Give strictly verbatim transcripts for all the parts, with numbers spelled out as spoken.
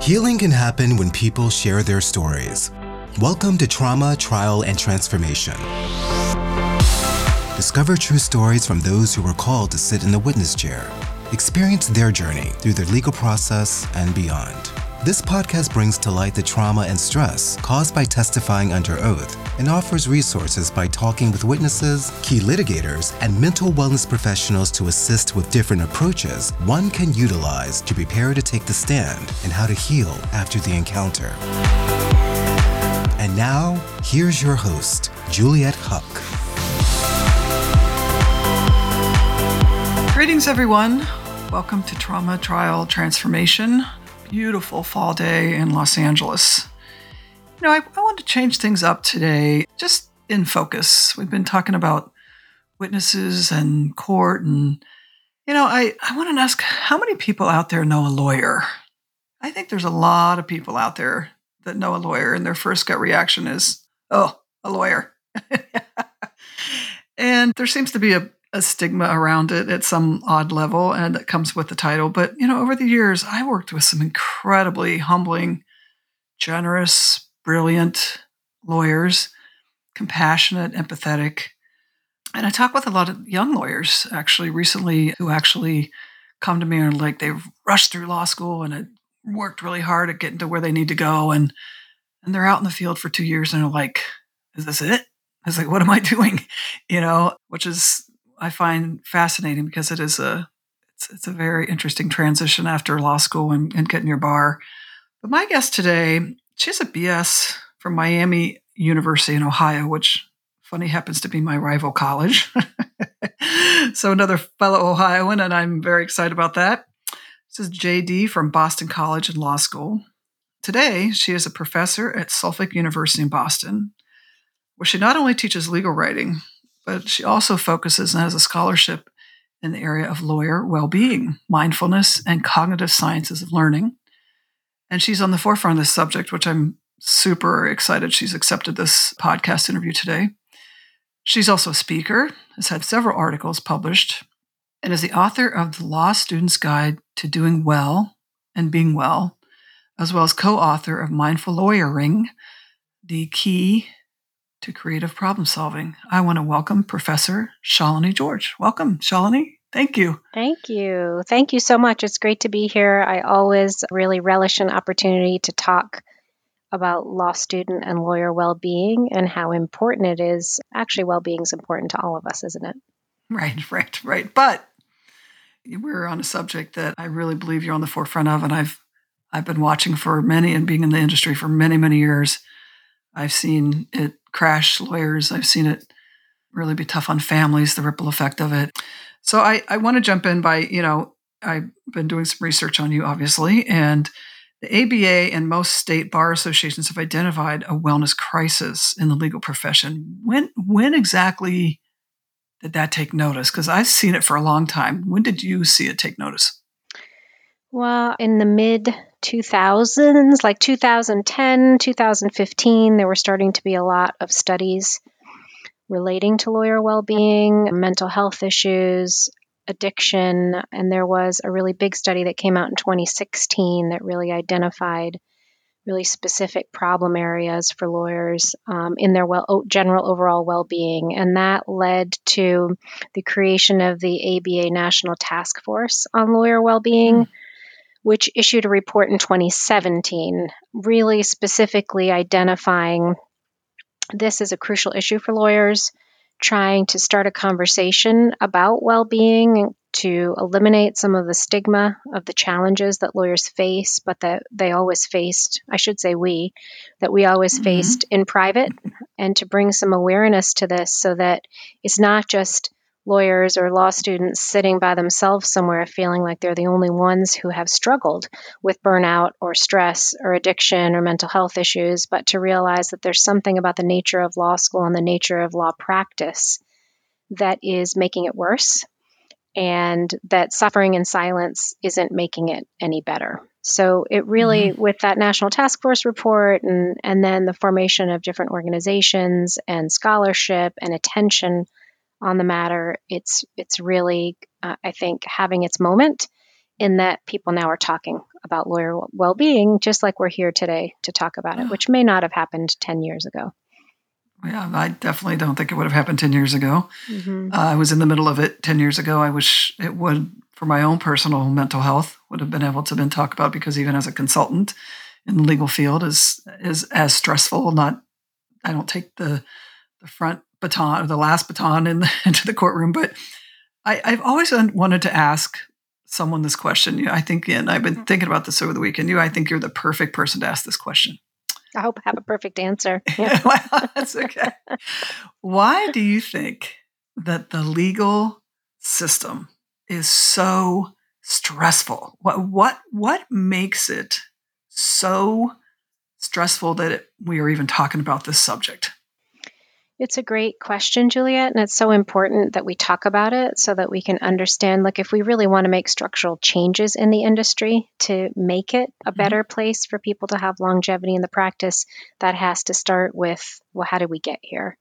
Healing can happen when people share their stories. Welcome to Trauma, Trial, and Transformation. Discover true stories from those who were called to sit in the witness chair. Experience their journey through their legal process and beyond. This podcast brings to light the trauma and stress caused by testifying under oath and offers resources by talking with witnesses, key litigators, and mental wellness professionals to assist with different approaches one can utilize to prepare to take the stand and how to heal after the encounter. And now, here's your host, Juliet Huck. Greetings, everyone. Welcome to Trauma, Trial, Transformation. Beautiful fall day in Los Angeles. You know, I, I wanted to change things up today, just in focus. We've been talking about witnesses and court, and, you know, I, I want to ask how many people out there know a lawyer? I think there's a lot of people out there that know a lawyer, and their first gut reaction is, oh, a lawyer. And there seems to be a, a stigma around it at some odd level, and it comes with the title. But, you know, over the years, I worked with some incredibly humbling, generous, brilliant lawyers, compassionate, empathetic. And I talk with a lot of young lawyers actually recently who actually come to me and like they've rushed through law school and it worked really hard at getting to where they need to go. And, and they're out in the field for two years and they're like, is this it? I was like, what am I doing? You know, which is, I find fascinating because it is a, it's, it's a very interesting transition after law school and, and getting your bar. But my guest today, she's a B S from Miami University in Ohio, which, funny, happens to be my rival college. So another fellow Ohioan, and I'm very excited about that. This is J D from Boston College and Law School. Today, she is a professor at Suffolk University in Boston, where she not only teaches legal writing, but she also focuses and has a scholarship in the area of lawyer well-being, mindfulness, and cognitive sciences of learning. And she's on the forefront of this subject, which I'm super excited she's accepted this podcast interview today. She's also a speaker, has had several articles published, and is the author of The Law Student's Guide to Doing Well and Being Well, as well as co-author of Mindful Lawyering, The Key to Creative Problem Solving. I want to welcome Professor Shailini George. Welcome, Shailini. Thank you. Thank you. Thank you so much. It's great to be here. I always really relish an opportunity to talk about law student and lawyer well-being and how important it is. Actually, well-being is important to all of us, isn't it? Right, right, right. But we're on a subject that I really believe you're on the forefront of, and I've I've been watching for many and being in the industry for many, many years. I've seen it crash lawyers. I've seen it really be tough on families, the ripple effect of it. So I, I want to jump in by, you know, I've been doing some research on you, obviously, and the A B A and most state bar associations have identified a wellness crisis in the legal profession. When when exactly did that take notice? Because I've seen it for a long time. When did you see it take notice? Well, in the mid two thousands, like two thousand ten, two thousand fifteen, there were starting to be a lot of studies relating to lawyer well-being, mental health issues, addiction, and there was a really big study that came out in twenty sixteen that really identified really specific problem areas for lawyers um, in their well, general overall well-being, and that led to the creation of the A B A National Task Force on Lawyer Well-Being, mm-hmm. which issued a report in twenty seventeen, really specifically identifying this is a crucial issue for lawyers, trying to start a conversation about well-being to eliminate some of the stigma of the challenges that lawyers face, but that they always faced, I should say we, that we always mm-hmm. faced in private, and to bring some awareness to this so that it's not just lawyers or law students sitting by themselves somewhere feeling like they're the only ones who have struggled with burnout or stress or addiction or mental health issues, but to realize that there's something about the nature of law school and the nature of law practice that is making it worse, and that suffering in silence isn't making it any better. So it really, mm-hmm. with that National Task Force report and, and then the formation of different organizations and scholarship and attention on the matter. It's it's really, uh, I think, having its moment in that people now are talking about lawyer well-being, just like we're here today to talk about it, which may not have happened ten years ago. Yeah, I definitely don't think it would have happened ten years ago. Mm-hmm. Uh, I was in the middle of it ten years ago. I wish it would, for my own personal mental health, would have been able to have been talked about, because even as a consultant in the legal field is is as stressful. Not, I don't take the the front baton or the last baton in the, into the courtroom, but I, I've always wanted to ask someone this question. You know, I think, and I've been thinking about this over the weekend. You, I think you're the perfect person to ask this question. I hope I have a perfect answer. Yeah. Well, that's okay. Why do you think that the legal system is so stressful? What what what makes it so stressful that it, we are even talking about this subject? It's a great question, Juliet, and it's so important that we talk about it so that we can understand, like, if we really want to make structural changes in the industry to make it a better place for people to have longevity in the practice, that has to start with, well, how did we get here?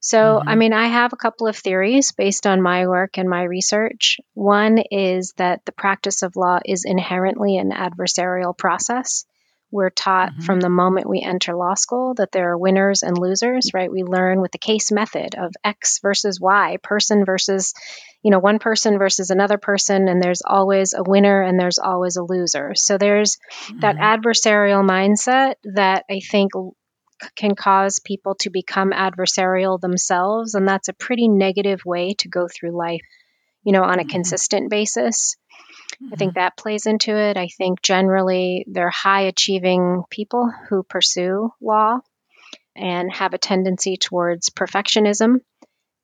So, mm-hmm. I mean, I have a couple of theories based on my work and my research. One is that the practice of law is inherently an adversarial process. We're taught mm-hmm. from the moment we enter law school that there are winners and losers, right? We learn with the case method of X versus Y, person versus, you know, one person versus another person, and there's always a winner and there's always a loser. So there's mm-hmm. that adversarial mindset that I think can cause people to become adversarial themselves, and that's a pretty negative way to go through life, you know, on a mm-hmm. consistent basis. Mm-hmm. I think that plays into it. I think generally they're high-achieving people who pursue law and have a tendency towards perfectionism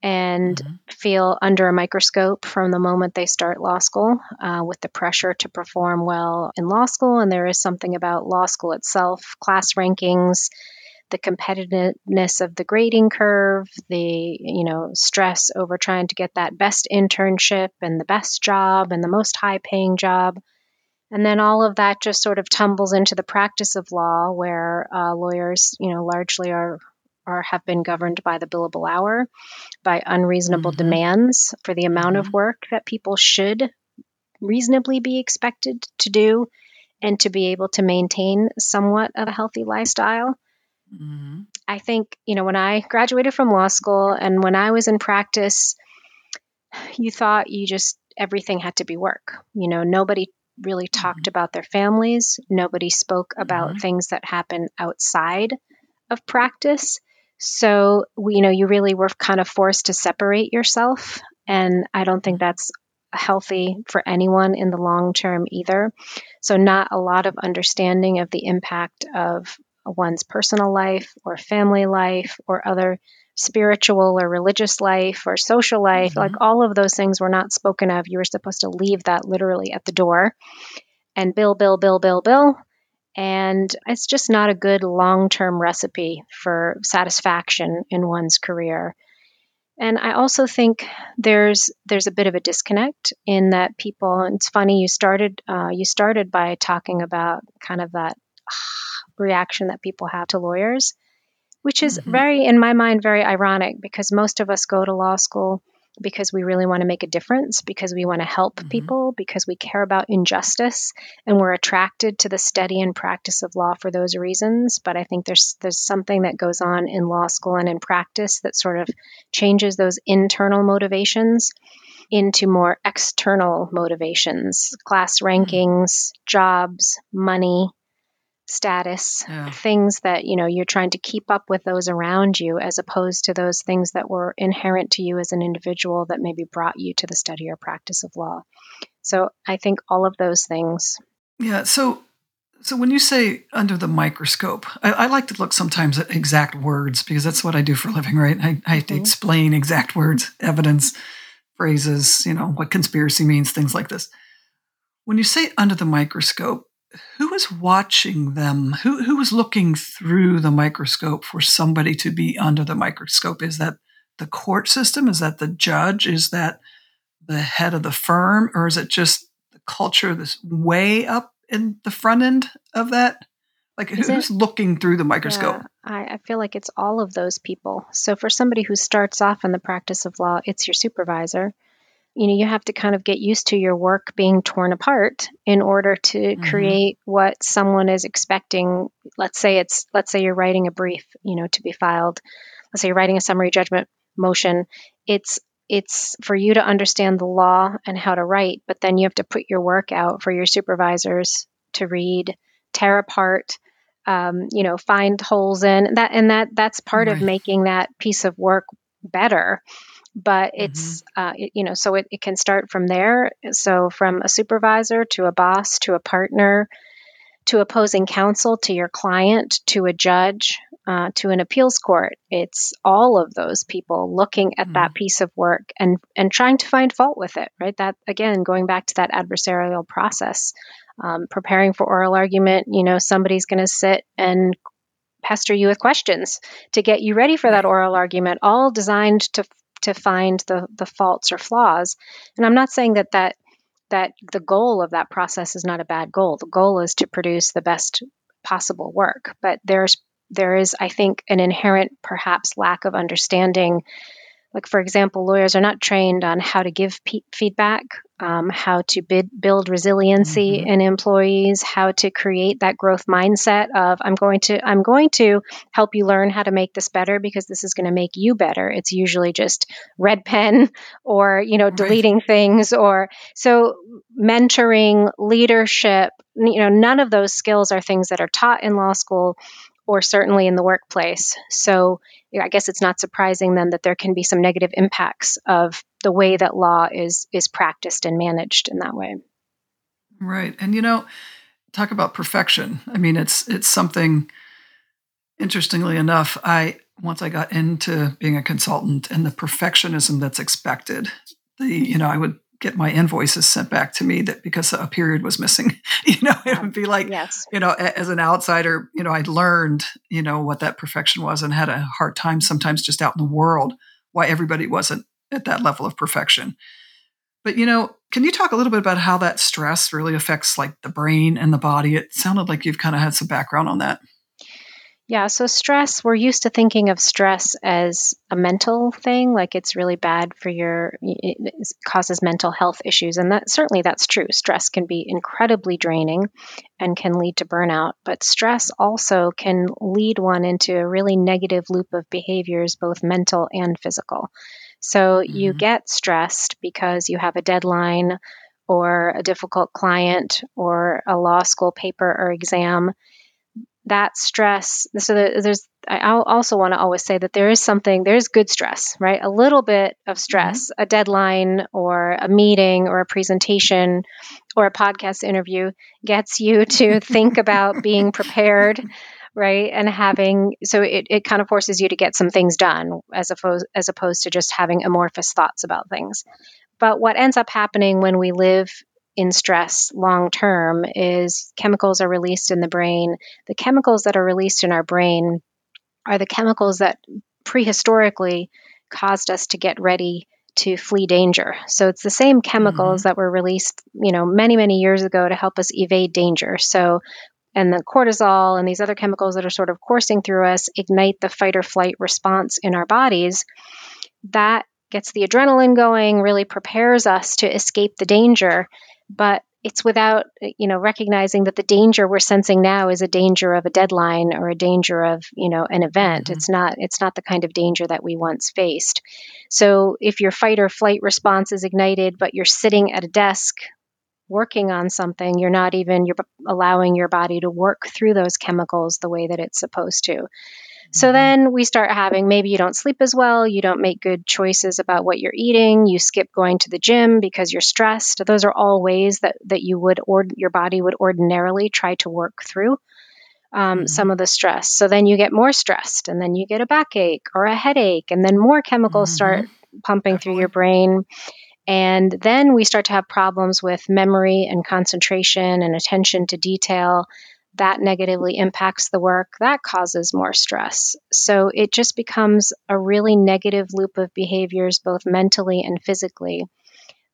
and mm-hmm. feel under a microscope from the moment they start law school uh, with the pressure to perform well in law school. And there is something about law school itself, class rankings, the competitiveness of the grading curve, the, you know, stress over trying to get that best internship and the best job and the most high paying job. And then all of that just sort of tumbles into the practice of law where uh, lawyers, you know, largely are, are, have been governed by the billable hour, by unreasonable mm-hmm. demands for the amount mm-hmm. of work that people should reasonably be expected to do and to be able to maintain somewhat of a healthy lifestyle. Mm-hmm. I think, you know, when I graduated from law school and when I was in practice, you thought you just, everything had to be work. You know, nobody really talked mm-hmm. about their families. Nobody spoke about mm-hmm. things that happen outside of practice. So, you know, you really were kind of forced to separate yourself. And I don't think that's healthy for anyone in the long term either. So not a lot of understanding of the impact of one's personal life or family life or other spiritual or religious life or social life, mm-hmm. like all of those things were not spoken of. You were supposed to leave that literally at the door and bill, bill, bill, bill, bill. And it's just not a good long-term recipe for satisfaction in one's career. And I also think there's there's a bit of a disconnect in that people, and it's funny, you started, uh, you started by talking about kind of that reaction that people have to lawyers, which is mm-hmm. very, in my mind, very ironic, because most of us go to law school because we really want to make a difference, because we want to help mm-hmm. people, because we care about injustice, and we're attracted to the study and practice of law for those reasons. But I think there's there's something that goes on in law school and in practice that sort of changes those internal motivations into more external motivations, class rankings, jobs, money, status, yeah. things that, you know, you're trying to keep up with those around you, as opposed to those things that were inherent to you as an individual that maybe brought you to the study or practice of law. So I think all of those things. Yeah. So, so when you say under the microscope, I, I like to look sometimes at exact words, because that's what I do for a living, right? I, I have to mm-hmm. explain exact words, evidence, phrases, you know, what conspiracy means, things like this. When you say under the microscope, who was watching them? Who who was looking through the microscope for somebody to be under the microscope? Is that the court system? Is that the judge? Is that the head of the firm? Or is it just the culture that's way up in the front end of that Like, Is who's it? looking through the microscope? Yeah, I, I feel like it's all of those people. So for somebody who starts off in the practice of law, it's your supervisor. You know, you have to kind of get used to your work being torn apart in order to mm-hmm. create what someone is expecting. Let's say it's, let's say you're writing a brief, you know, to be filed. Let's say you're writing a summary judgment motion. It's, it's for you to understand the law and how to write, but then you have to put your work out for your supervisors to read, tear apart, um, you know, find holes in that. And that that's part right. of making that piece of work better. But it's, mm-hmm. uh, it, you know, so it, it can start from there. So from a supervisor to a boss, to a partner, to opposing counsel, to your client, to a judge, uh, to an appeals court. It's all of those people looking at mm-hmm. that piece of work and, and trying to find fault with it, right? That, again, going back to that adversarial process, um, preparing for oral argument, you know, somebody's going to sit and pester you with questions to get you ready for that oral argument, all designed to to find the, the faults or flaws. And I'm not saying that, that that the goal of that process is not a bad goal. The goal is to produce the best possible work. But there's there is, I think, an inherent perhaps lack of understanding. Like, for example, lawyers are not trained on how to give pe- feedback, um, how to bid, build resiliency mm-hmm. in employees, how to create that growth mindset of I'm going to I'm going to help you learn how to make this better because this is going to make you better. It's usually just red pen or, you know, deleting right. things or so mentoring, leadership, you know, none of those skills are things that are taught in law school or certainly in the workplace. So I guess it's not surprising then that there can be some negative impacts of the way that law is is practiced and managed in that way. Right. And, you know, talk about perfection. I mean, it's it's something, interestingly enough, I once I got into being a consultant and the perfectionism that's expected, the, you know, I would get my invoices sent back to me that because a period was missing, you know, it would be like, yes. you know, as an outsider, you know, I'd learned, you know, what that perfection was and had a hard time sometimes just out in the world, why everybody wasn't at that level of perfection. But, you know, can you talk a little bit about how that stress really affects like the brain and the body? It sounded like you've kind of had some background on that. Yeah. So stress, we're used to thinking of stress as a mental thing, like it's really bad for your, it causes mental health issues. And that certainly that's true. Stress can be incredibly draining and can lead to burnout, but stress also can lead one into a really negative loop of behaviors, both mental and physical. So mm-hmm. you get stressed because you have a deadline or a difficult client or a law school paper or exam. That stress, so there's, I also want to always say that there is something, there is good stress, right? A little bit of stress, mm-hmm. a deadline or a meeting or a presentation or a podcast interview gets you to think about being prepared, right? And having, so it, it kind of forces you to get some things done as opposed, as opposed to just having amorphous thoughts about things. But what ends up happening when we live in stress long term is chemicals are released in the brain. The chemicals that are released in our brain are the chemicals that prehistorically caused us to get ready to flee danger. So it's the same chemicals mm-hmm. that were released, you know, many, many years ago to help us evade danger. So, and the cortisol and these other chemicals that are sort of coursing through us ignite the fight or flight response in our bodies. That gets the adrenaline going, really prepares us to escape the danger. But it's without, you know, recognizing that the danger we're sensing now is a danger of a deadline or a danger of, you know, an event. Mm-hmm. It's not, it's not the kind of danger that we once faced. So if your fight or flight response is ignited, but you're sitting at a desk working on something, you're not even, you're allowing your body to work through those chemicals the way that it's supposed to. So then we start having, maybe you don't sleep as well, you don't make good choices about what you're eating, you skip going to the gym because you're stressed. Those are all ways that, that you would, or your body would ordinarily try to work through um, mm-hmm. some of the stress. So then you get more stressed and then you get a backache or a headache and then more chemicals mm-hmm. start pumping Definitely. through your brain. And then we start to have problems with memory and concentration and attention to detail. That negatively impacts the work, that causes more stress. So it just becomes a really negative loop of behaviors, both mentally and physically,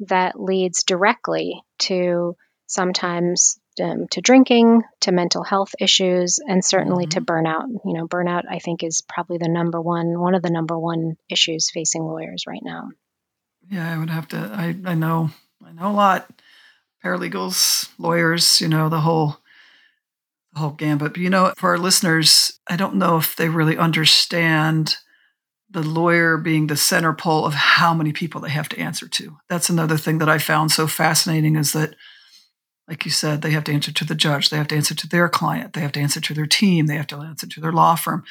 that leads directly to sometimes um, to drinking, to mental health issues, and certainly mm-hmm. to burnout. You know, burnout, I think, is probably the number one, one of the number one issues facing lawyers right now. Yeah, I would have to, I, I know, I know a lot. Paralegals, lawyers, you know, the whole, the whole gambit. But, you know, for our listeners, I don't know if they really understand the lawyer being the center pole of how many people they have to answer to. That's another thing that I found so fascinating is that, like you said, they have to answer to the judge. They have to answer to their client. They have to answer to their team. They have to answer to their law firm.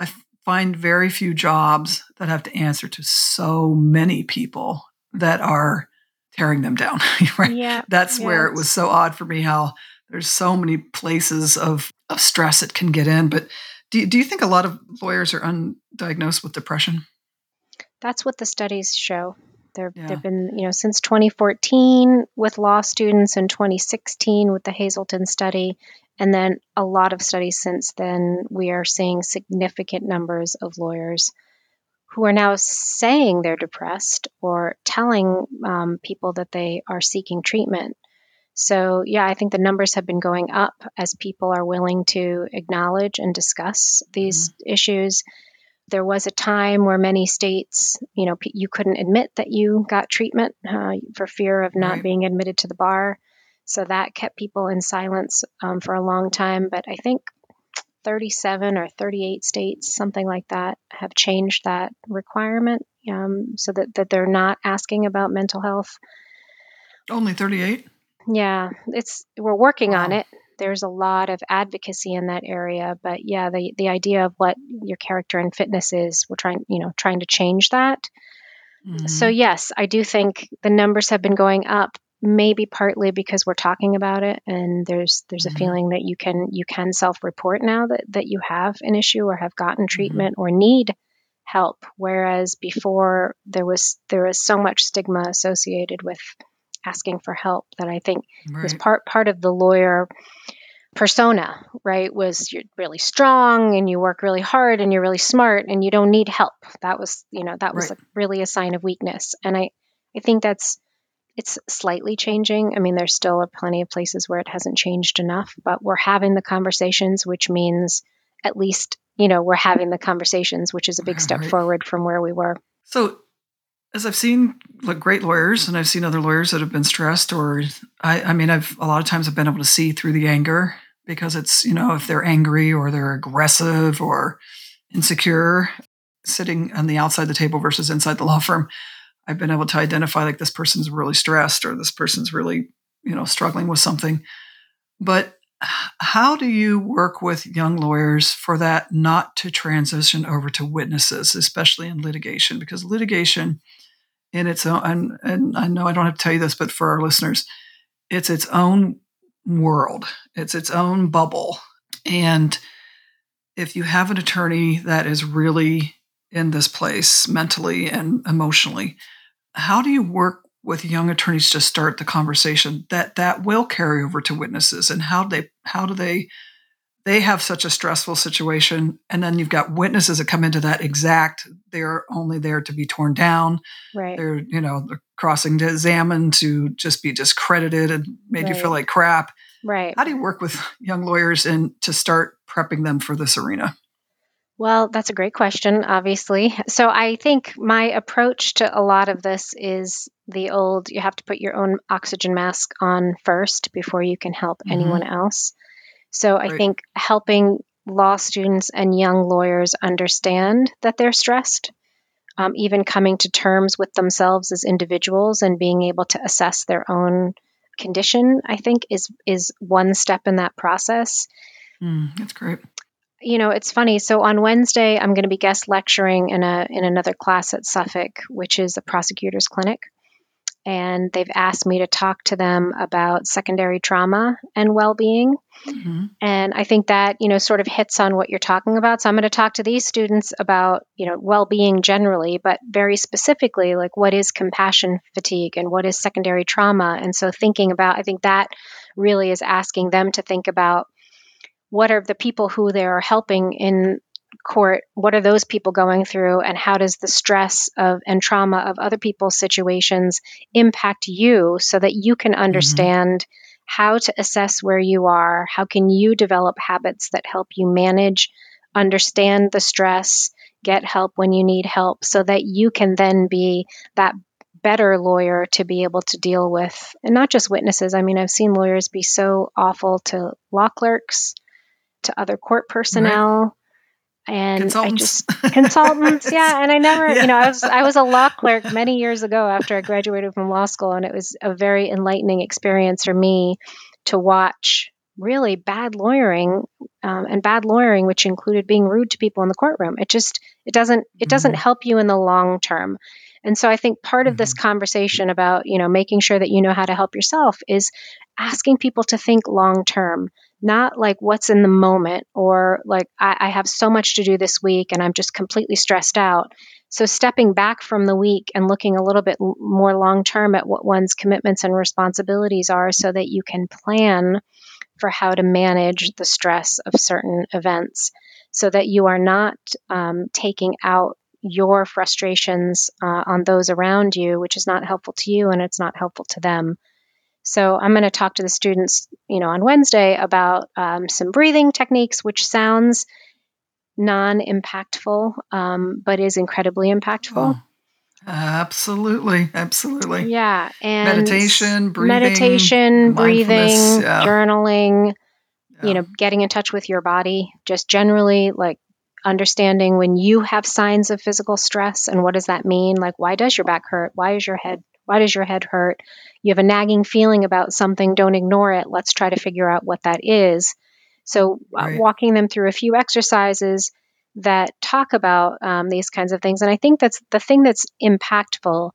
I find very few jobs that have to answer to so many people that are tearing them down. Right? Yeah, That's yeah. where it was so odd for me how there's so many places of, of stress it can get in. But Do, do you think a lot of lawyers are undiagnosed with depression? That's what the studies show. There yeah. have been, you know, since twenty fourteen with law students and twenty sixteen with the Hazelton study, and then a lot of studies since then, we are seeing significant numbers of lawyers who are now saying they're depressed or telling um, people that they are seeking treatment. So, yeah, I think the numbers have been going up as people are willing to acknowledge and discuss these mm-hmm. issues. There was a time where many states, you know, you couldn't admit that you got treatment uh, for fear of not right. being admitted to the bar. So that kept people in silence um, for a long time. But I think thirty-seven or thirty-eight states, something like that, have changed that requirement um, so that, that they're not asking about mental health. Only thirty-eight? Yeah, it's we're working wow. on it. There's a lot of advocacy in that area, but yeah, the the idea of what your character and fitness is, we're trying, you know, trying to change that. Mm-hmm. So yes, I do think the numbers have been going up, maybe partly because we're talking about it, and there's there's mm-hmm. a feeling that you can you can self-report now that that you have an issue or have gotten treatment mm-hmm. or need help, whereas before there was there was so much stigma associated with asking for help that I think right. was part part of the lawyer persona, right? Was you're really strong and you work really hard and you're really smart and you don't need help. That was, you know, that was right. like really a sign of weakness. And I, I think that's, it's slightly changing. I mean, there's still plenty of places where it hasn't changed enough, but we're having the conversations, which means at least, you know, we're having the conversations, which is a big right. step forward from where we were. So as I've seen like great lawyers, and I've seen other lawyers that have been stressed, or I, I mean, I've a lot of times I've been able to see through the anger because it's, you know, if they're angry or they're aggressive or insecure, sitting on the outside the table versus inside the law firm, I've been able to identify like this person's really stressed or this person's really, you know, struggling with something. But how do you work with young lawyers for that not to transition over to witnesses, especially in litigation? Because litigation in its own, and, and I know I don't have to tell you this, but for our listeners, it's its own world. It's its own bubble. And if you have an attorney that is really in this place mentally and emotionally, how do you work with young attorneys to start the conversation that that will carry over to witnesses, and how they how do they they have such a stressful situation, and then you've got witnesses that come into that exact, they're only there to be torn down, right? They're, you know, they're crossing to examine to just be discredited and made right. you feel like crap, right? How do you work with young lawyers and to start prepping them for this arena? Well, that's a great question, obviously. So I think my approach to a lot of this is the old, you have to put your own oxygen mask on first before you can help mm-hmm. anyone else. So right. I think helping law students and young lawyers understand that they're stressed, um, even coming to terms with themselves as individuals and being able to assess their own condition, I think is is one step in that process. Mm, that's great. You know, it's funny. So on Wednesday, I'm going to be guest lecturing in a in another class at Suffolk, which is a prosecutor's clinic. And they've asked me to talk to them about secondary trauma and well-being. Mm-hmm. And I think that, you know, sort of hits on what you're talking about. So I'm going to talk to these students about, you know, well-being generally, but very specifically, like what is compassion fatigue and what is secondary trauma? And so thinking about, I think that really is asking them to think about, what are the people who they are helping in court? What are those people going through? And how does the stress of and trauma of other people's situations impact you so that you can understand mm-hmm. how to assess where you are, how can you develop habits that help you manage, understand the stress, get help when you need help, so that you can then be that better lawyer to be able to deal with, and not just witnesses. I mean, I've seen lawyers be so awful to law clerks, to other court personnel. Right. And consultants. I just consultants, yeah. And I never, yeah. you know, I was I was a law clerk many years ago after I graduated from law school, and it was a very enlightening experience for me to watch really bad lawyering, um, and bad lawyering, which included being rude to people in the courtroom. It just it doesn't it doesn't mm-hmm. help you in the long term. And so I think part of this conversation about, you know, making sure that you know how to help yourself is asking people to think long term. Not like what's in the moment, or like I, I have so much to do this week and I'm just completely stressed out. So stepping back from the week and looking a little bit l- more long-term at what one's commitments and responsibilities are, so that you can plan for how to manage the stress of certain events, so that you are not um, taking out your frustrations uh, on those around you, which is not helpful to you and it's not helpful to them. So I'm going to talk to the students, you know, on Wednesday about um, some breathing techniques, which sounds non-impactful, um, but is incredibly impactful. Oh, absolutely, absolutely. Yeah, and meditation, breathing, meditation, breathing, yeah. journaling. Yeah. You know, getting in touch with your body, just generally like understanding when you have signs of physical stress and what does that mean? Like, why does your back hurt? Why is your head? Why does your head hurt? You have a nagging feeling about something. Don't ignore it. Let's try to figure out what that is. So right. uh, walking them through a few exercises that talk about um, these kinds of things. And I think that's the thing that's impactful,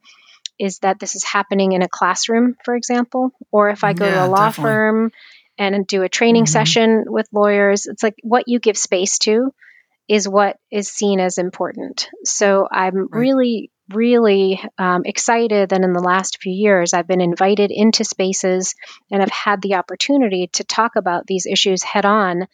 is that this is happening in a classroom, for example, or if I go yeah, to a law definitely. firm and do a training mm-hmm. session with lawyers, it's like what you give space to is what is seen as important. So I'm right. really really um, excited that in the last few years, I've been invited into spaces and I've had the opportunity to talk about these issues head on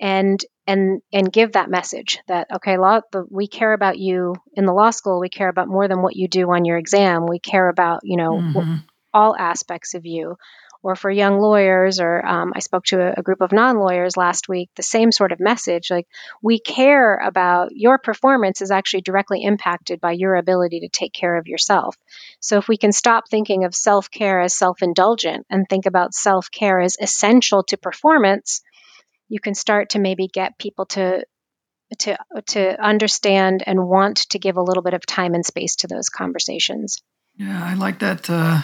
and and and give that message that, okay, law, the, we care about you in the law school. We care about more than what you do on your exam. We care about, you know, mm-hmm. all aspects of you. Or for young lawyers, or um, I spoke to a, a group of non-lawyers last week, the same sort of message, like we care about your performance is actually directly impacted by your ability to take care of yourself. So if we can stop thinking of self-care as self-indulgent and think about self-care as essential to performance, you can start to maybe get people to to to understand and want to give a little bit of time and space to those conversations. Yeah, I like that. Uh...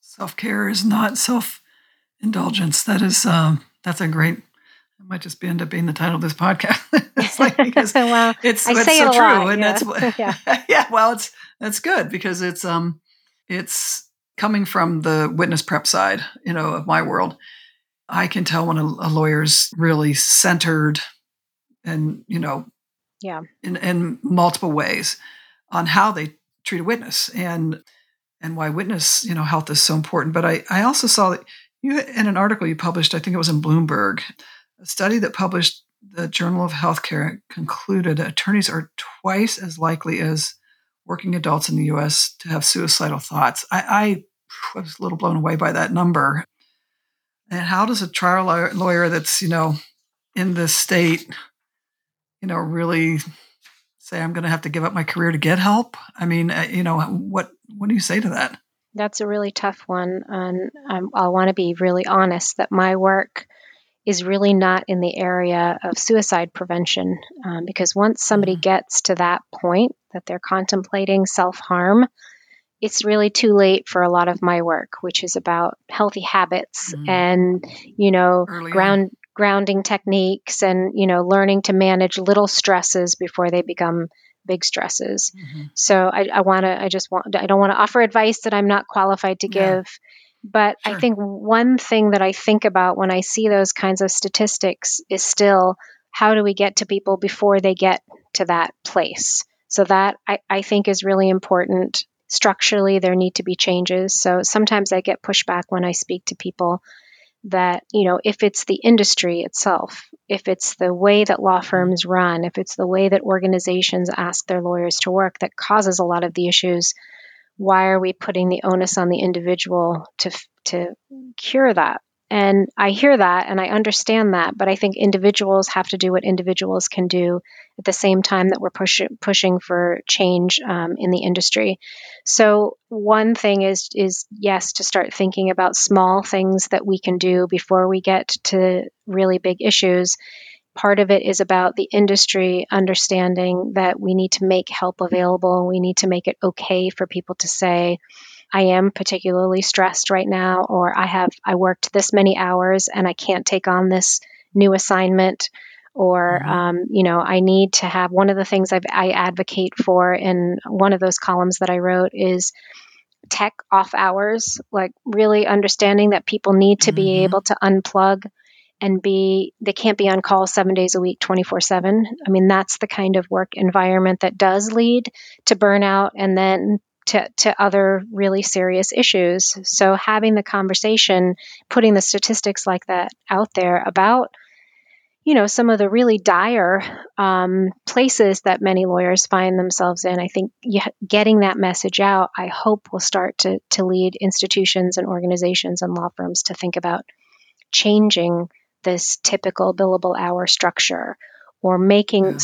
Self-care is not self-indulgence. That is, um, that's a great, it might just be, end up being the title of this podcast. It's like, because well, it's, I it's say so it a true. Lot, and yeah. That's, yeah. yeah, well, it's, that's good because it's, um, it's coming from the witness prep side, you know, of my world. I can tell when a, a lawyer's really centered and, you know, yeah, in, in multiple ways on how they treat a witness. And, and why witness, you know, health is so important. But I, I also saw that you, in an article you published, I think it was in Bloomberg, a study that published the Journal of Healthcare concluded that attorneys are twice as likely as working adults in the U S to have suicidal thoughts. I, I was a little blown away by that number. And how does a trial lawyer that's, you know, in this state, you know, really say, I'm going to have to give up my career to get help? I mean, you know, what, what do you say to that? That's a really tough one. And um, I want to be really honest that my work is really not in the area of suicide prevention, um, because once somebody mm-hmm. gets to that point that they're contemplating self-harm, it's really too late for a lot of my work, which is about healthy habits mm-hmm. and, you know, Early ground on. grounding techniques and, you know, learning to manage little stresses before they become big stresses. Mm-hmm. So I, I want to, I just want, I don't want to offer advice that I'm not qualified to give, yeah. but sure. I think one thing that I think about when I see those kinds of statistics is still, how do we get to people before they get to that place? So that I, I think is really important. Structurally, there need to be changes. So sometimes I get pushback when I speak to people that, you know, if it's the industry itself, if it's the way that law firms run, if it's the way that organizations ask their lawyers to work that causes a lot of the issues, why are we putting the onus on the individual to to cure that? And I hear that and I understand that, but I think individuals have to do what individuals can do at the same time that we're push, pushing for change um, in the industry. So one thing is, is, yes, to start thinking about small things that we can do before we get to really big issues. Part of it is about the industry understanding that we need to make help available. We need to make it okay for people to say, I am particularly stressed right now, or I have I worked this many hours and I can't take on this new assignment, or mm-hmm. um, you know, I need to have one of the things I've, I advocate for in one of those columns that I wrote is tech off hours, like really understanding that people need to mm-hmm. be able to unplug and be, they can't be on call seven days a week, twenty-four seven. I mean, that's the kind of work environment that does lead to burnout and then To, to other really serious issues. So having the conversation, putting the statistics like that out there about, you know, some of the really dire um, places that many lawyers find themselves in, I think you, getting that message out, I hope will start to, to lead institutions and organizations and law firms to think about changing this typical billable hour structure, or making yeah.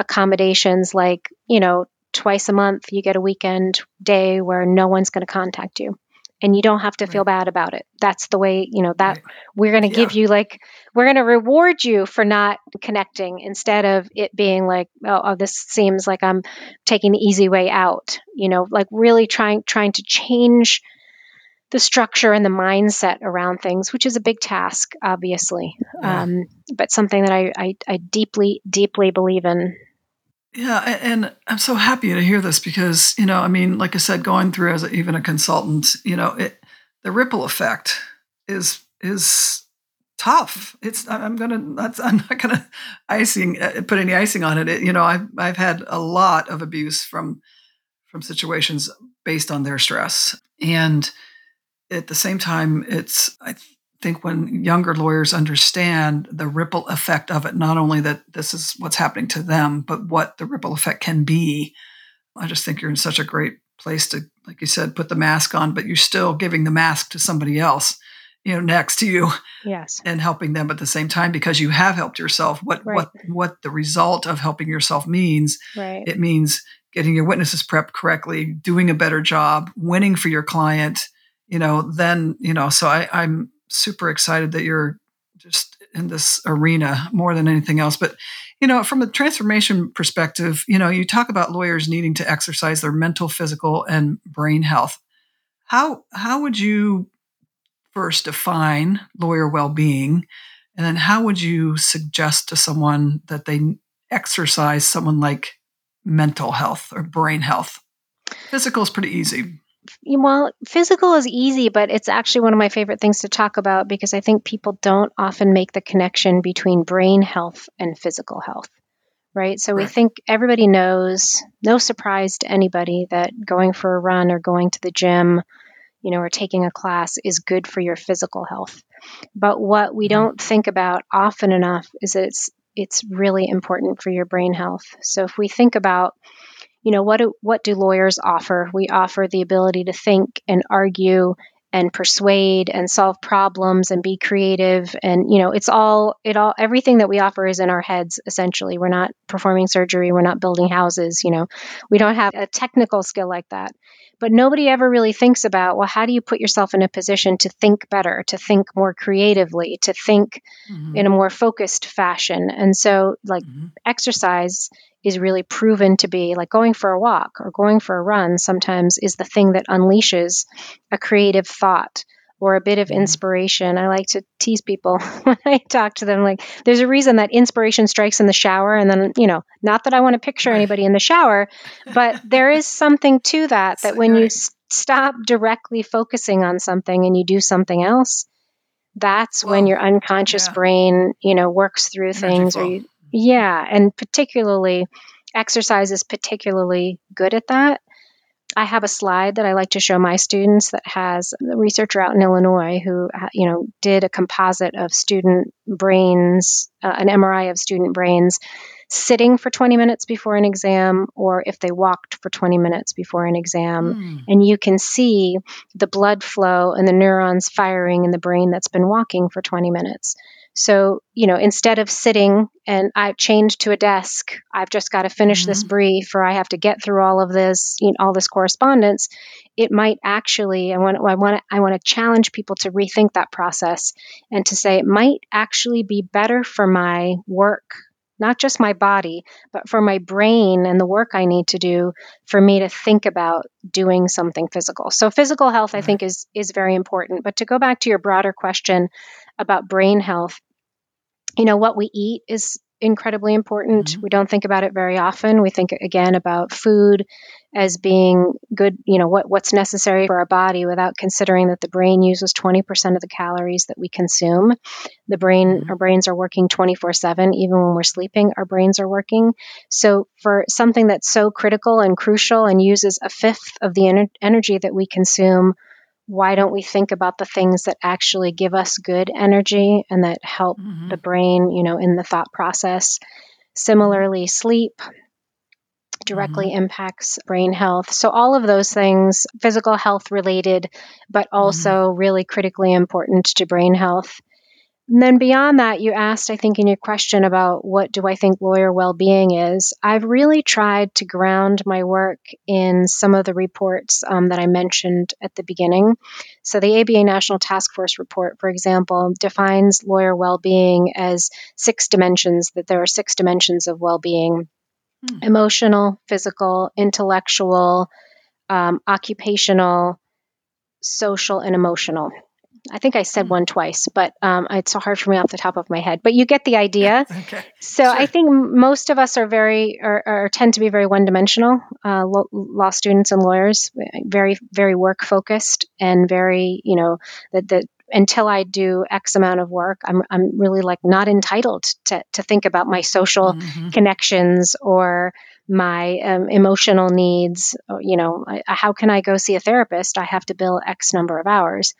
accommodations like, you know, twice a month, you get a weekend day where no one's going to contact you and you don't have to right. feel bad about it. That's the way, you know, that right. we're going to yeah. give you, like, we're going to reward you for not connecting, instead of it being like, oh, oh, this seems like I'm taking the easy way out, you know, like really trying, trying to change the structure and the mindset around things, which is a big task, obviously. Yeah. Um, but something that I, I, I deeply, deeply believe in. Yeah, and I'm so happy to hear this because, you know, I mean, like I said, going through as a, even a consultant, you know, it, the ripple effect is is tough. It's I'm gonna that's, I'm not gonna icing put any icing on it. it. You know, I've I've had a lot of abuse from from situations based on their stress, and at the same time, it's I think when younger lawyers understand the ripple effect of it, not only that this is what's happening to them, but what the ripple effect can be. I just think you're in such a great place to, like you said, put the mask on, but you're still giving the mask to somebody else, you know, next to you. Yes. And helping them at the same time, because you have helped yourself. What, right. what, what the result of helping yourself means. Right. It means getting your witnesses prepped correctly, doing a better job, winning for your client, you know, then, you know, so I, I'm, super excited that you're just in this arena more than anything else. But, you know, from a transformation perspective, you know, you talk about lawyers needing to exercise their mental, physical, and brain health. How how would you first define lawyer well-being? And then how would you suggest to someone that they exercise someone like mental health or brain health? Physical is pretty easy. Well, physical is easy, but it's actually one of my favorite things to talk about because I think people don't often make the connection between brain health and physical health, right? So right. we think everybody knows, no surprise to anybody, that going for a run or going to the gym, you know, or taking a class is good for your physical health. But what we don't think about often enough is that it's, it's really important for your brain health. So if we think about, you know, what do, what do lawyers offer? We offer the ability to think and argue and persuade and solve problems and be creative. And, you know, it's all, it all, everything that we offer is in our heads, essentially. We're not performing surgery. We're not building houses. You know, we don't have a technical skill like that. But nobody ever really thinks about, well, how do you put yourself in a position to think better, to think more creatively, to think mm-hmm. in a more focused fashion? And so, like, mm-hmm. exercise is really proven to be, like, going for a walk or going for a run sometimes is the thing that unleashes a creative thought or a bit of inspiration. I like to tease people when I talk to them, like, there's a reason that inspiration strikes in the shower. And then, you know, not that I want to picture anybody in the shower, but there is something to that, that when you s- stop directly focusing on something and you do something else, that's well, when your unconscious yeah. brain, you know, works through Energy things full. or you, yeah. And particularly exercise is particularly good at that. I have a slide that I like to show my students that has a researcher out in Illinois who, you know, did a composite of student brains, uh, an M R I of student brains sitting for twenty minutes before an exam, or if they walked for twenty minutes before an exam. Mm. And you can see the blood flow and the neurons firing in the brain that's been walking for twenty minutes. So, you know, instead of sitting and I've changed to a desk, I've just got to finish mm-hmm. this brief, or I have to get through all of this, you know, all this correspondence, it might actually, I want, I want, I want to challenge people to rethink that process and to say it might actually be better for my work, not just my body, but for my brain and the work I need to do for me to think about doing something physical. So physical health, I think, is is very important. But to go back to your broader question about brain health, you know, what we eat is incredibly important. Mm-hmm. We don't think about it very often. We think, again, about food as being good, you know, what, what's necessary for our body without considering that the brain uses twenty percent of the calories that we consume. The brain, mm-hmm. our brains are working twenty-four seven. Even when we're sleeping, our brains are working. So for something that's so critical and crucial and uses a fifth of the ener- energy that we consume, why don't we think about the things that actually give us good energy and that help mm-hmm. the brain, you know, in the thought process? Similarly, sleep directly mm-hmm. impacts brain health. So all of those things, physical health related, but also mm-hmm. really critically important to brain health. And then beyond that, you asked, I think, in your question about what do I think lawyer well-being is. I've really tried to ground my work in some of the reports um, that I mentioned at the beginning. So the A B A National Task Force report, for example, defines lawyer well-being as six dimensions, that there are six dimensions of well-being: hmm. emotional, physical, intellectual, um, occupational, social, and emotional. I think I said one twice, but um, it's so hard for me off the top of my head. But you get the idea. Okay. So sure. I think most of us are very, or, or tend to be very one-dimensional uh, lo- law students and lawyers, very, very work-focused, and very, you know, that that until I do X amount of work, I'm I'm really like not entitled to to think about my social mm-hmm. connections or my um, emotional needs. You know, I, how can I go see a therapist? I have to bill X number of hours.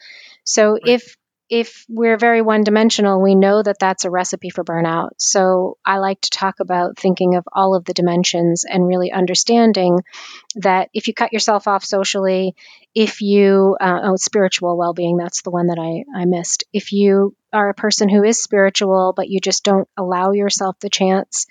So right. if if we're very one-dimensional, we know that that's a recipe for burnout. So I like to talk about thinking of all of the dimensions and really understanding that if you cut yourself off socially, if you, uh, oh, spiritual well-being, that's the one that I, I missed. If you are a person who is spiritual, but you just don't allow yourself the chance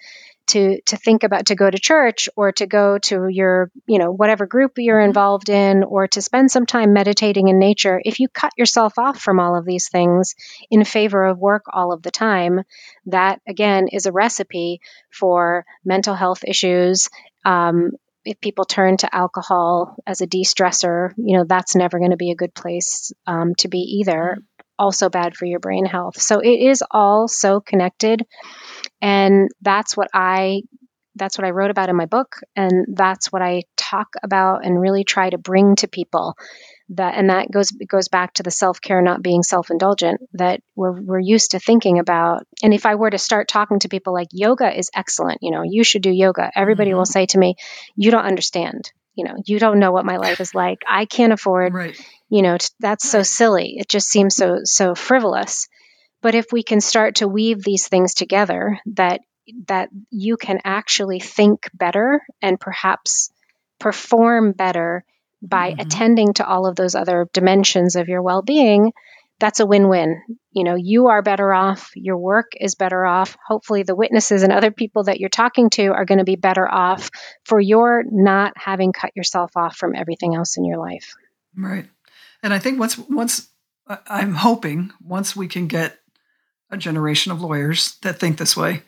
to to think about to go to church or to go to your, you know, whatever group you're involved in, or to spend some time meditating in nature, if you cut yourself off from all of these things in favor of work all of the time, that, again, is a recipe for mental health issues. Um, if people turn to alcohol as a de-stressor, you know, that's never going to be a good place um, to be either. Also bad for your brain health. So it is all so connected. And that's what I that's what I wrote about in my book, and that's what I talk about and really try to bring to people. That and that goes goes back to the self-care, not being self-indulgent, that we're we're used to thinking about. And if I were to start talking to people like yoga is excellent, you know, you should do yoga, everybody mm-hmm. will say to me, you don't understand. You know, you don't know what my life is like. I can't afford, right. you know, t- that's so silly. It just seems so so frivolous. But if we can start to weave these things together, that that you can actually think better and perhaps perform better by mm-hmm. attending to all of those other dimensions of your well-being, that's a win-win. You know, you are better off, your work is better off. Hopefully the witnesses and other people that you're talking to are going to be better off for your not having cut yourself off from everything else in your life. Right. And I think once once I'm hoping once we can get a generation of lawyers that think this way,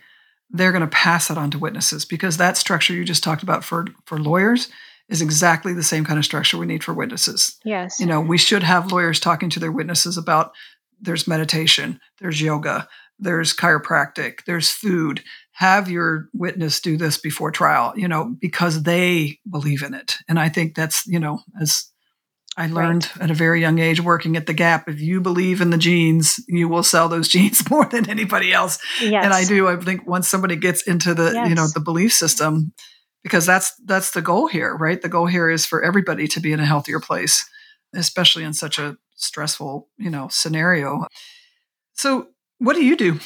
they're going to pass it on to witnesses, because that structure you just talked about for, for lawyers is exactly the same kind of structure we need for witnesses. Yes. You know, we should have lawyers talking to their witnesses about there's meditation, there's yoga, there's chiropractic, there's food. Have your witness do this before trial, you know, because they believe in it. And I think that's, you know, as I learned right. at a very young age working at the Gap, if you believe in the jeans, you will sell those jeans more than anybody else. Yes. And I do. I think once somebody gets into the, yes. you know, the belief system, because that's that's the goal here, right? The goal here is for everybody to be in a healthier place, especially in such a stressful, you know, scenario. So what do you do?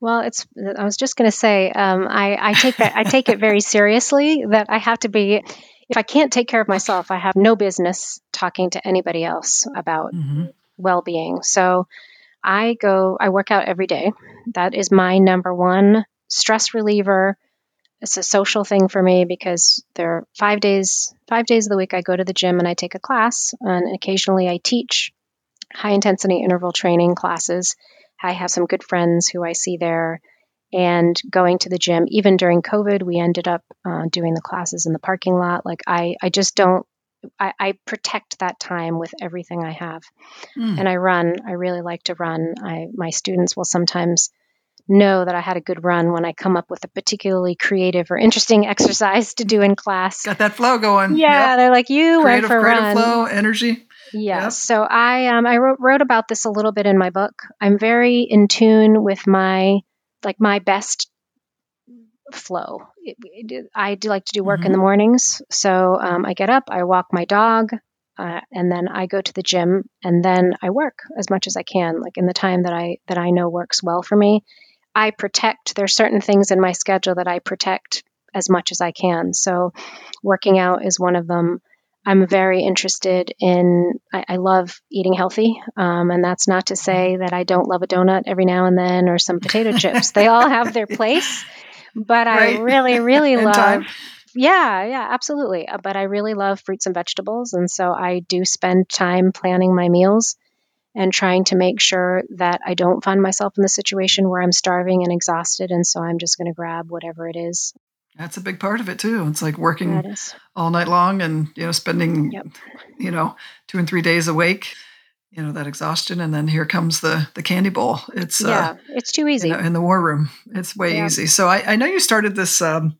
Well, it's. I was just going to say, um, I, I take that. I take it very seriously that I have to be. If I can't take care of myself, I have no business talking to anybody else about mm-hmm. well-being. So, I go. I work out every day. That is my number one stress reliever. It's a social thing for me because there are five days. Five days of the week, I go to the gym and I take a class, and occasionally I teach high-intensity interval training classes. I have some good friends who I see there, and going to the gym, even during COVID, we ended up uh, doing the classes in the parking lot. Like I, I just don't, I, I protect that time with everything I have. Mm. And I run, I really like to run. I, my students will sometimes know that I had a good run when I come up with a particularly creative or interesting exercise to do in class. Got that flow going. Yeah. Yep. They're like, you creative, went for a run. Creative flow, energy. Yeah. Yep. So I um I wrote, wrote about this a little bit in my book. I'm very in tune with my like my best flow. It, it, I do like to do work mm-hmm. in the mornings. So um, I get up, I walk my dog, uh, and then I go to the gym, and then I work as much as I can, like in the time that I that I know works well for me. I protect. There are certain things in my schedule that I protect as much as I can. So working out is one of them. I'm very interested in, I, I love eating healthy. Um, and that's not to say that I don't love a donut every now and then or some potato chips. They all have their place, but right. I really, really love. Time. Yeah, yeah, absolutely. Uh, but I really love fruits and vegetables. And so I do spend time planning my meals and trying to make sure that I don't find myself in the situation where I'm starving and exhausted. And so I'm just going to grab whatever it is. That's a big part of it too. It's like working all night long and, you know, spending, yep. you know, two and three days awake, you know, that exhaustion. And then here comes the, the candy bowl. It's, yeah, uh, it's too easy, you know, in the war room. It's way yeah. easy. So I, I know you started this, um,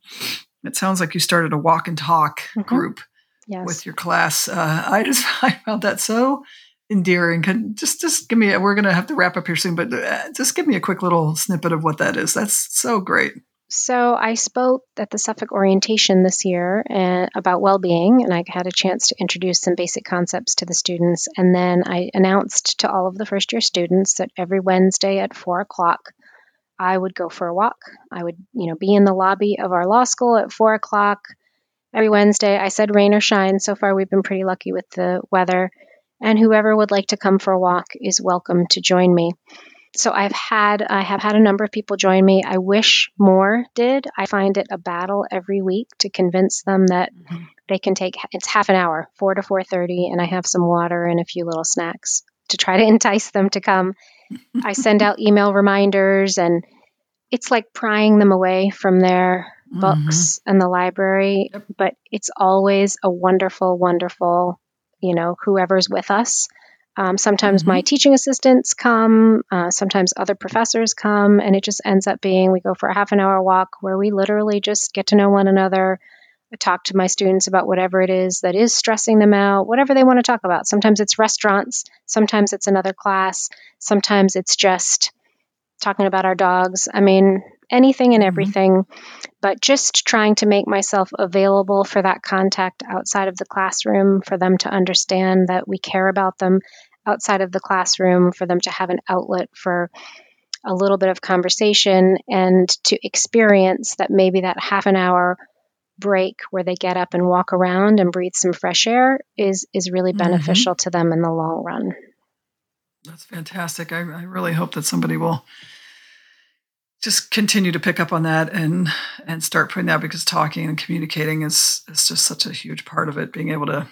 it sounds like you started a walk and talk mm-hmm. group yes. with your class. Uh, I just, I found that so endearing. Can just, just give me, a, we're going to have to wrap up here soon, but just give me a quick little snippet of what that is. That's so great. So I spoke at the Suffolk orientation this year and, about well-being, and I had a chance to introduce some basic concepts to the students. And then I announced to all of the first-year students that every Wednesday at four o'clock, I would go for a walk. I would, you know, be in the lobby of our law school at four o'clock every Wednesday. I said rain or shine. So far, we've been pretty lucky with the weather. And whoever would like to come for a walk is welcome to join me. So I've had, I have had a number of people join me. I wish more did. I find it a battle every week to convince them that mm-hmm. they can take, it's half an hour, four to four thirty, and I have some water and a few little snacks to try to entice them to come. I send out email reminders, and it's like prying them away from their mm-hmm. books and the library, yep. but it's always a wonderful, wonderful, you know, whoever's with us. Um, sometimes mm-hmm. my teaching assistants come, uh, sometimes other professors come, and it just ends up being we go for a half an hour walk where we literally just get to know one another. I talk to my students about whatever it is that is stressing them out, whatever they want to talk about. Sometimes it's restaurants, sometimes it's another class, sometimes it's just talking about our dogs. I mean, anything and everything, mm-hmm. but just trying to make myself available for that contact outside of the classroom, for them to understand that we care about them. Outside of the classroom, for them to have an outlet for a little bit of conversation and to experience that maybe that half an hour break where they get up and walk around and breathe some fresh air is is really beneficial mm-hmm. to them in the long run. That's fantastic. I, I really hope that somebody will just continue to pick up on that and and start putting that, because talking and communicating is is just such a huge part of it. Being able to,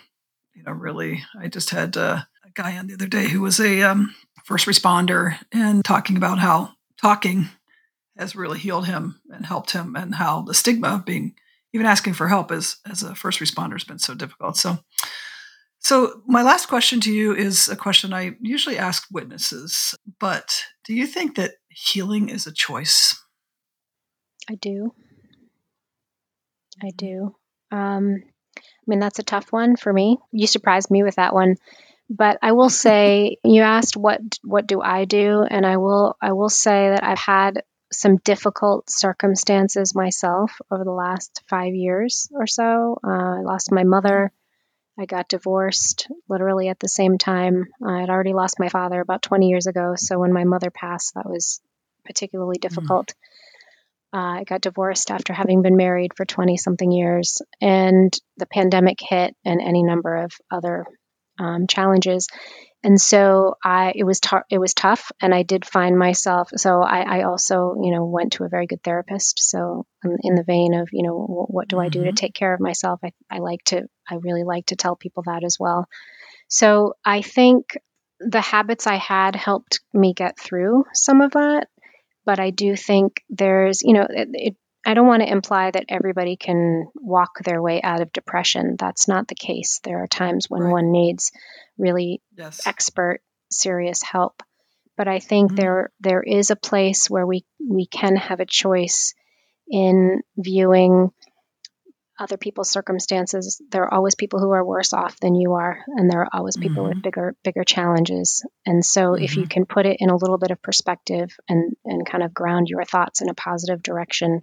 you know, really, I just had uh, guy on the other day who was a um, first responder and talking about how talking has really healed him and helped him, and how the stigma of being even asking for help as as a first responder has been so difficult. So, so my last question to you is a question I usually ask witnesses, but do you think that healing is a choice? I do. I do. Um, I mean, that's a tough one for me. You surprised me with that one. But I will say, you asked what what do I do, and I will I will say that I've had some difficult circumstances myself over the last five years or so. Uh, I lost my mother. I got divorced literally at the same time. I had already lost my father about twenty years ago. So when my mother passed, that was particularly difficult. Mm. Uh, I got divorced after having been married for twenty something years, and the pandemic hit and any number of other um, challenges. And so I, it was, t- it was tough, and I did find myself. So I, I also, you know, went to a very good therapist. So in, in the vein of, you know, w- what do I do mm-hmm. to take care of myself? I, I like to, I really like to tell people that as well. So I think the habits I had helped me get through some of that, but I do think there's, you know, it, it, I don't want to imply that everybody can walk their way out of depression. That's not the case. There are times when right. one needs really yes. expert, serious help. But I think mm-hmm. there there is a place where we, we can have a choice in viewing other people's circumstances. There are always people who are worse off than you are, and there are always people mm-hmm. with bigger bigger challenges. And so mm-hmm. if you can put it in a little bit of perspective and, and kind of ground your thoughts in a positive direction,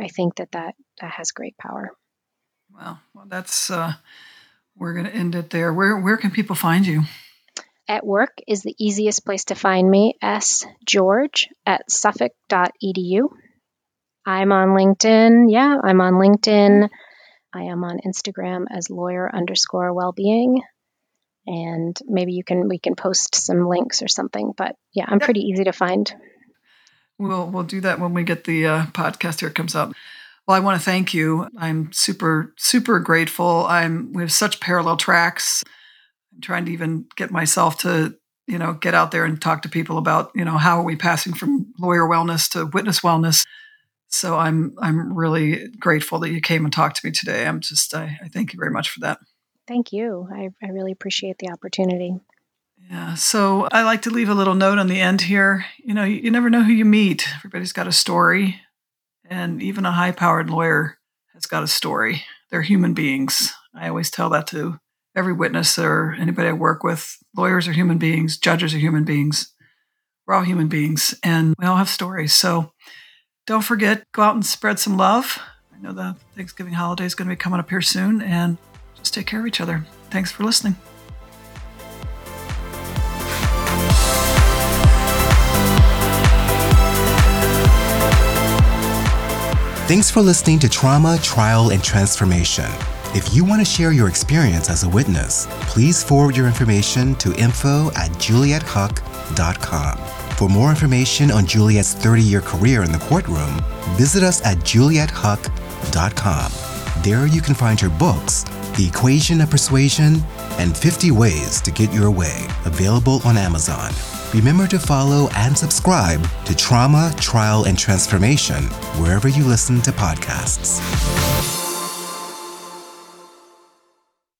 I think that that, that has great power. Wow. Well, that's, uh, we're going to end it there. Where, where can people find you? At work is the easiest place to find me, s george at suffolk dot e d u. I'm on LinkedIn. Yeah, I'm on LinkedIn. I am on Instagram as lawyer underscore wellbeing. And maybe you can, we can post some links or something, but yeah, I'm pretty easy to find. We'll we'll do that when we get the uh, podcast here comes out. Well, I want to thank you. I'm super, super grateful. I'm we have such parallel tracks. I'm trying to even get myself to, you know, get out there and talk to people about, you know, how are we passing from lawyer wellness to witness wellness. So I'm I'm really grateful that you came and talked to me today. I'm just I, I thank you very much for that. Thank you. I, I really appreciate the opportunity. Yeah, so I like to leave a little note on the end here. You know, you, you never know who you meet. Everybody's got a story, and even a high-powered lawyer has got a story. They're human beings. I always tell that to every witness or anybody I work with. Lawyers are human beings. Judges are human beings. We're all human beings, and we all have stories. So don't forget, go out and spread some love. I know the Thanksgiving holiday is going to be coming up here soon, and just take care of each other. Thanks for listening. Thanks for listening to Trauma, Trial, and Transformation. If you want to share your experience as a witness, please forward your information to info at juliet huck dot com. For more information on Juliet's thirty-year career in the courtroom, visit us at juliet huck dot com. There you can find her books, The Equation of Persuasion and fifty Ways to Get Your Way, available on Amazon. Remember to follow and subscribe to Trauma, Trial, and Transformation wherever you listen to podcasts.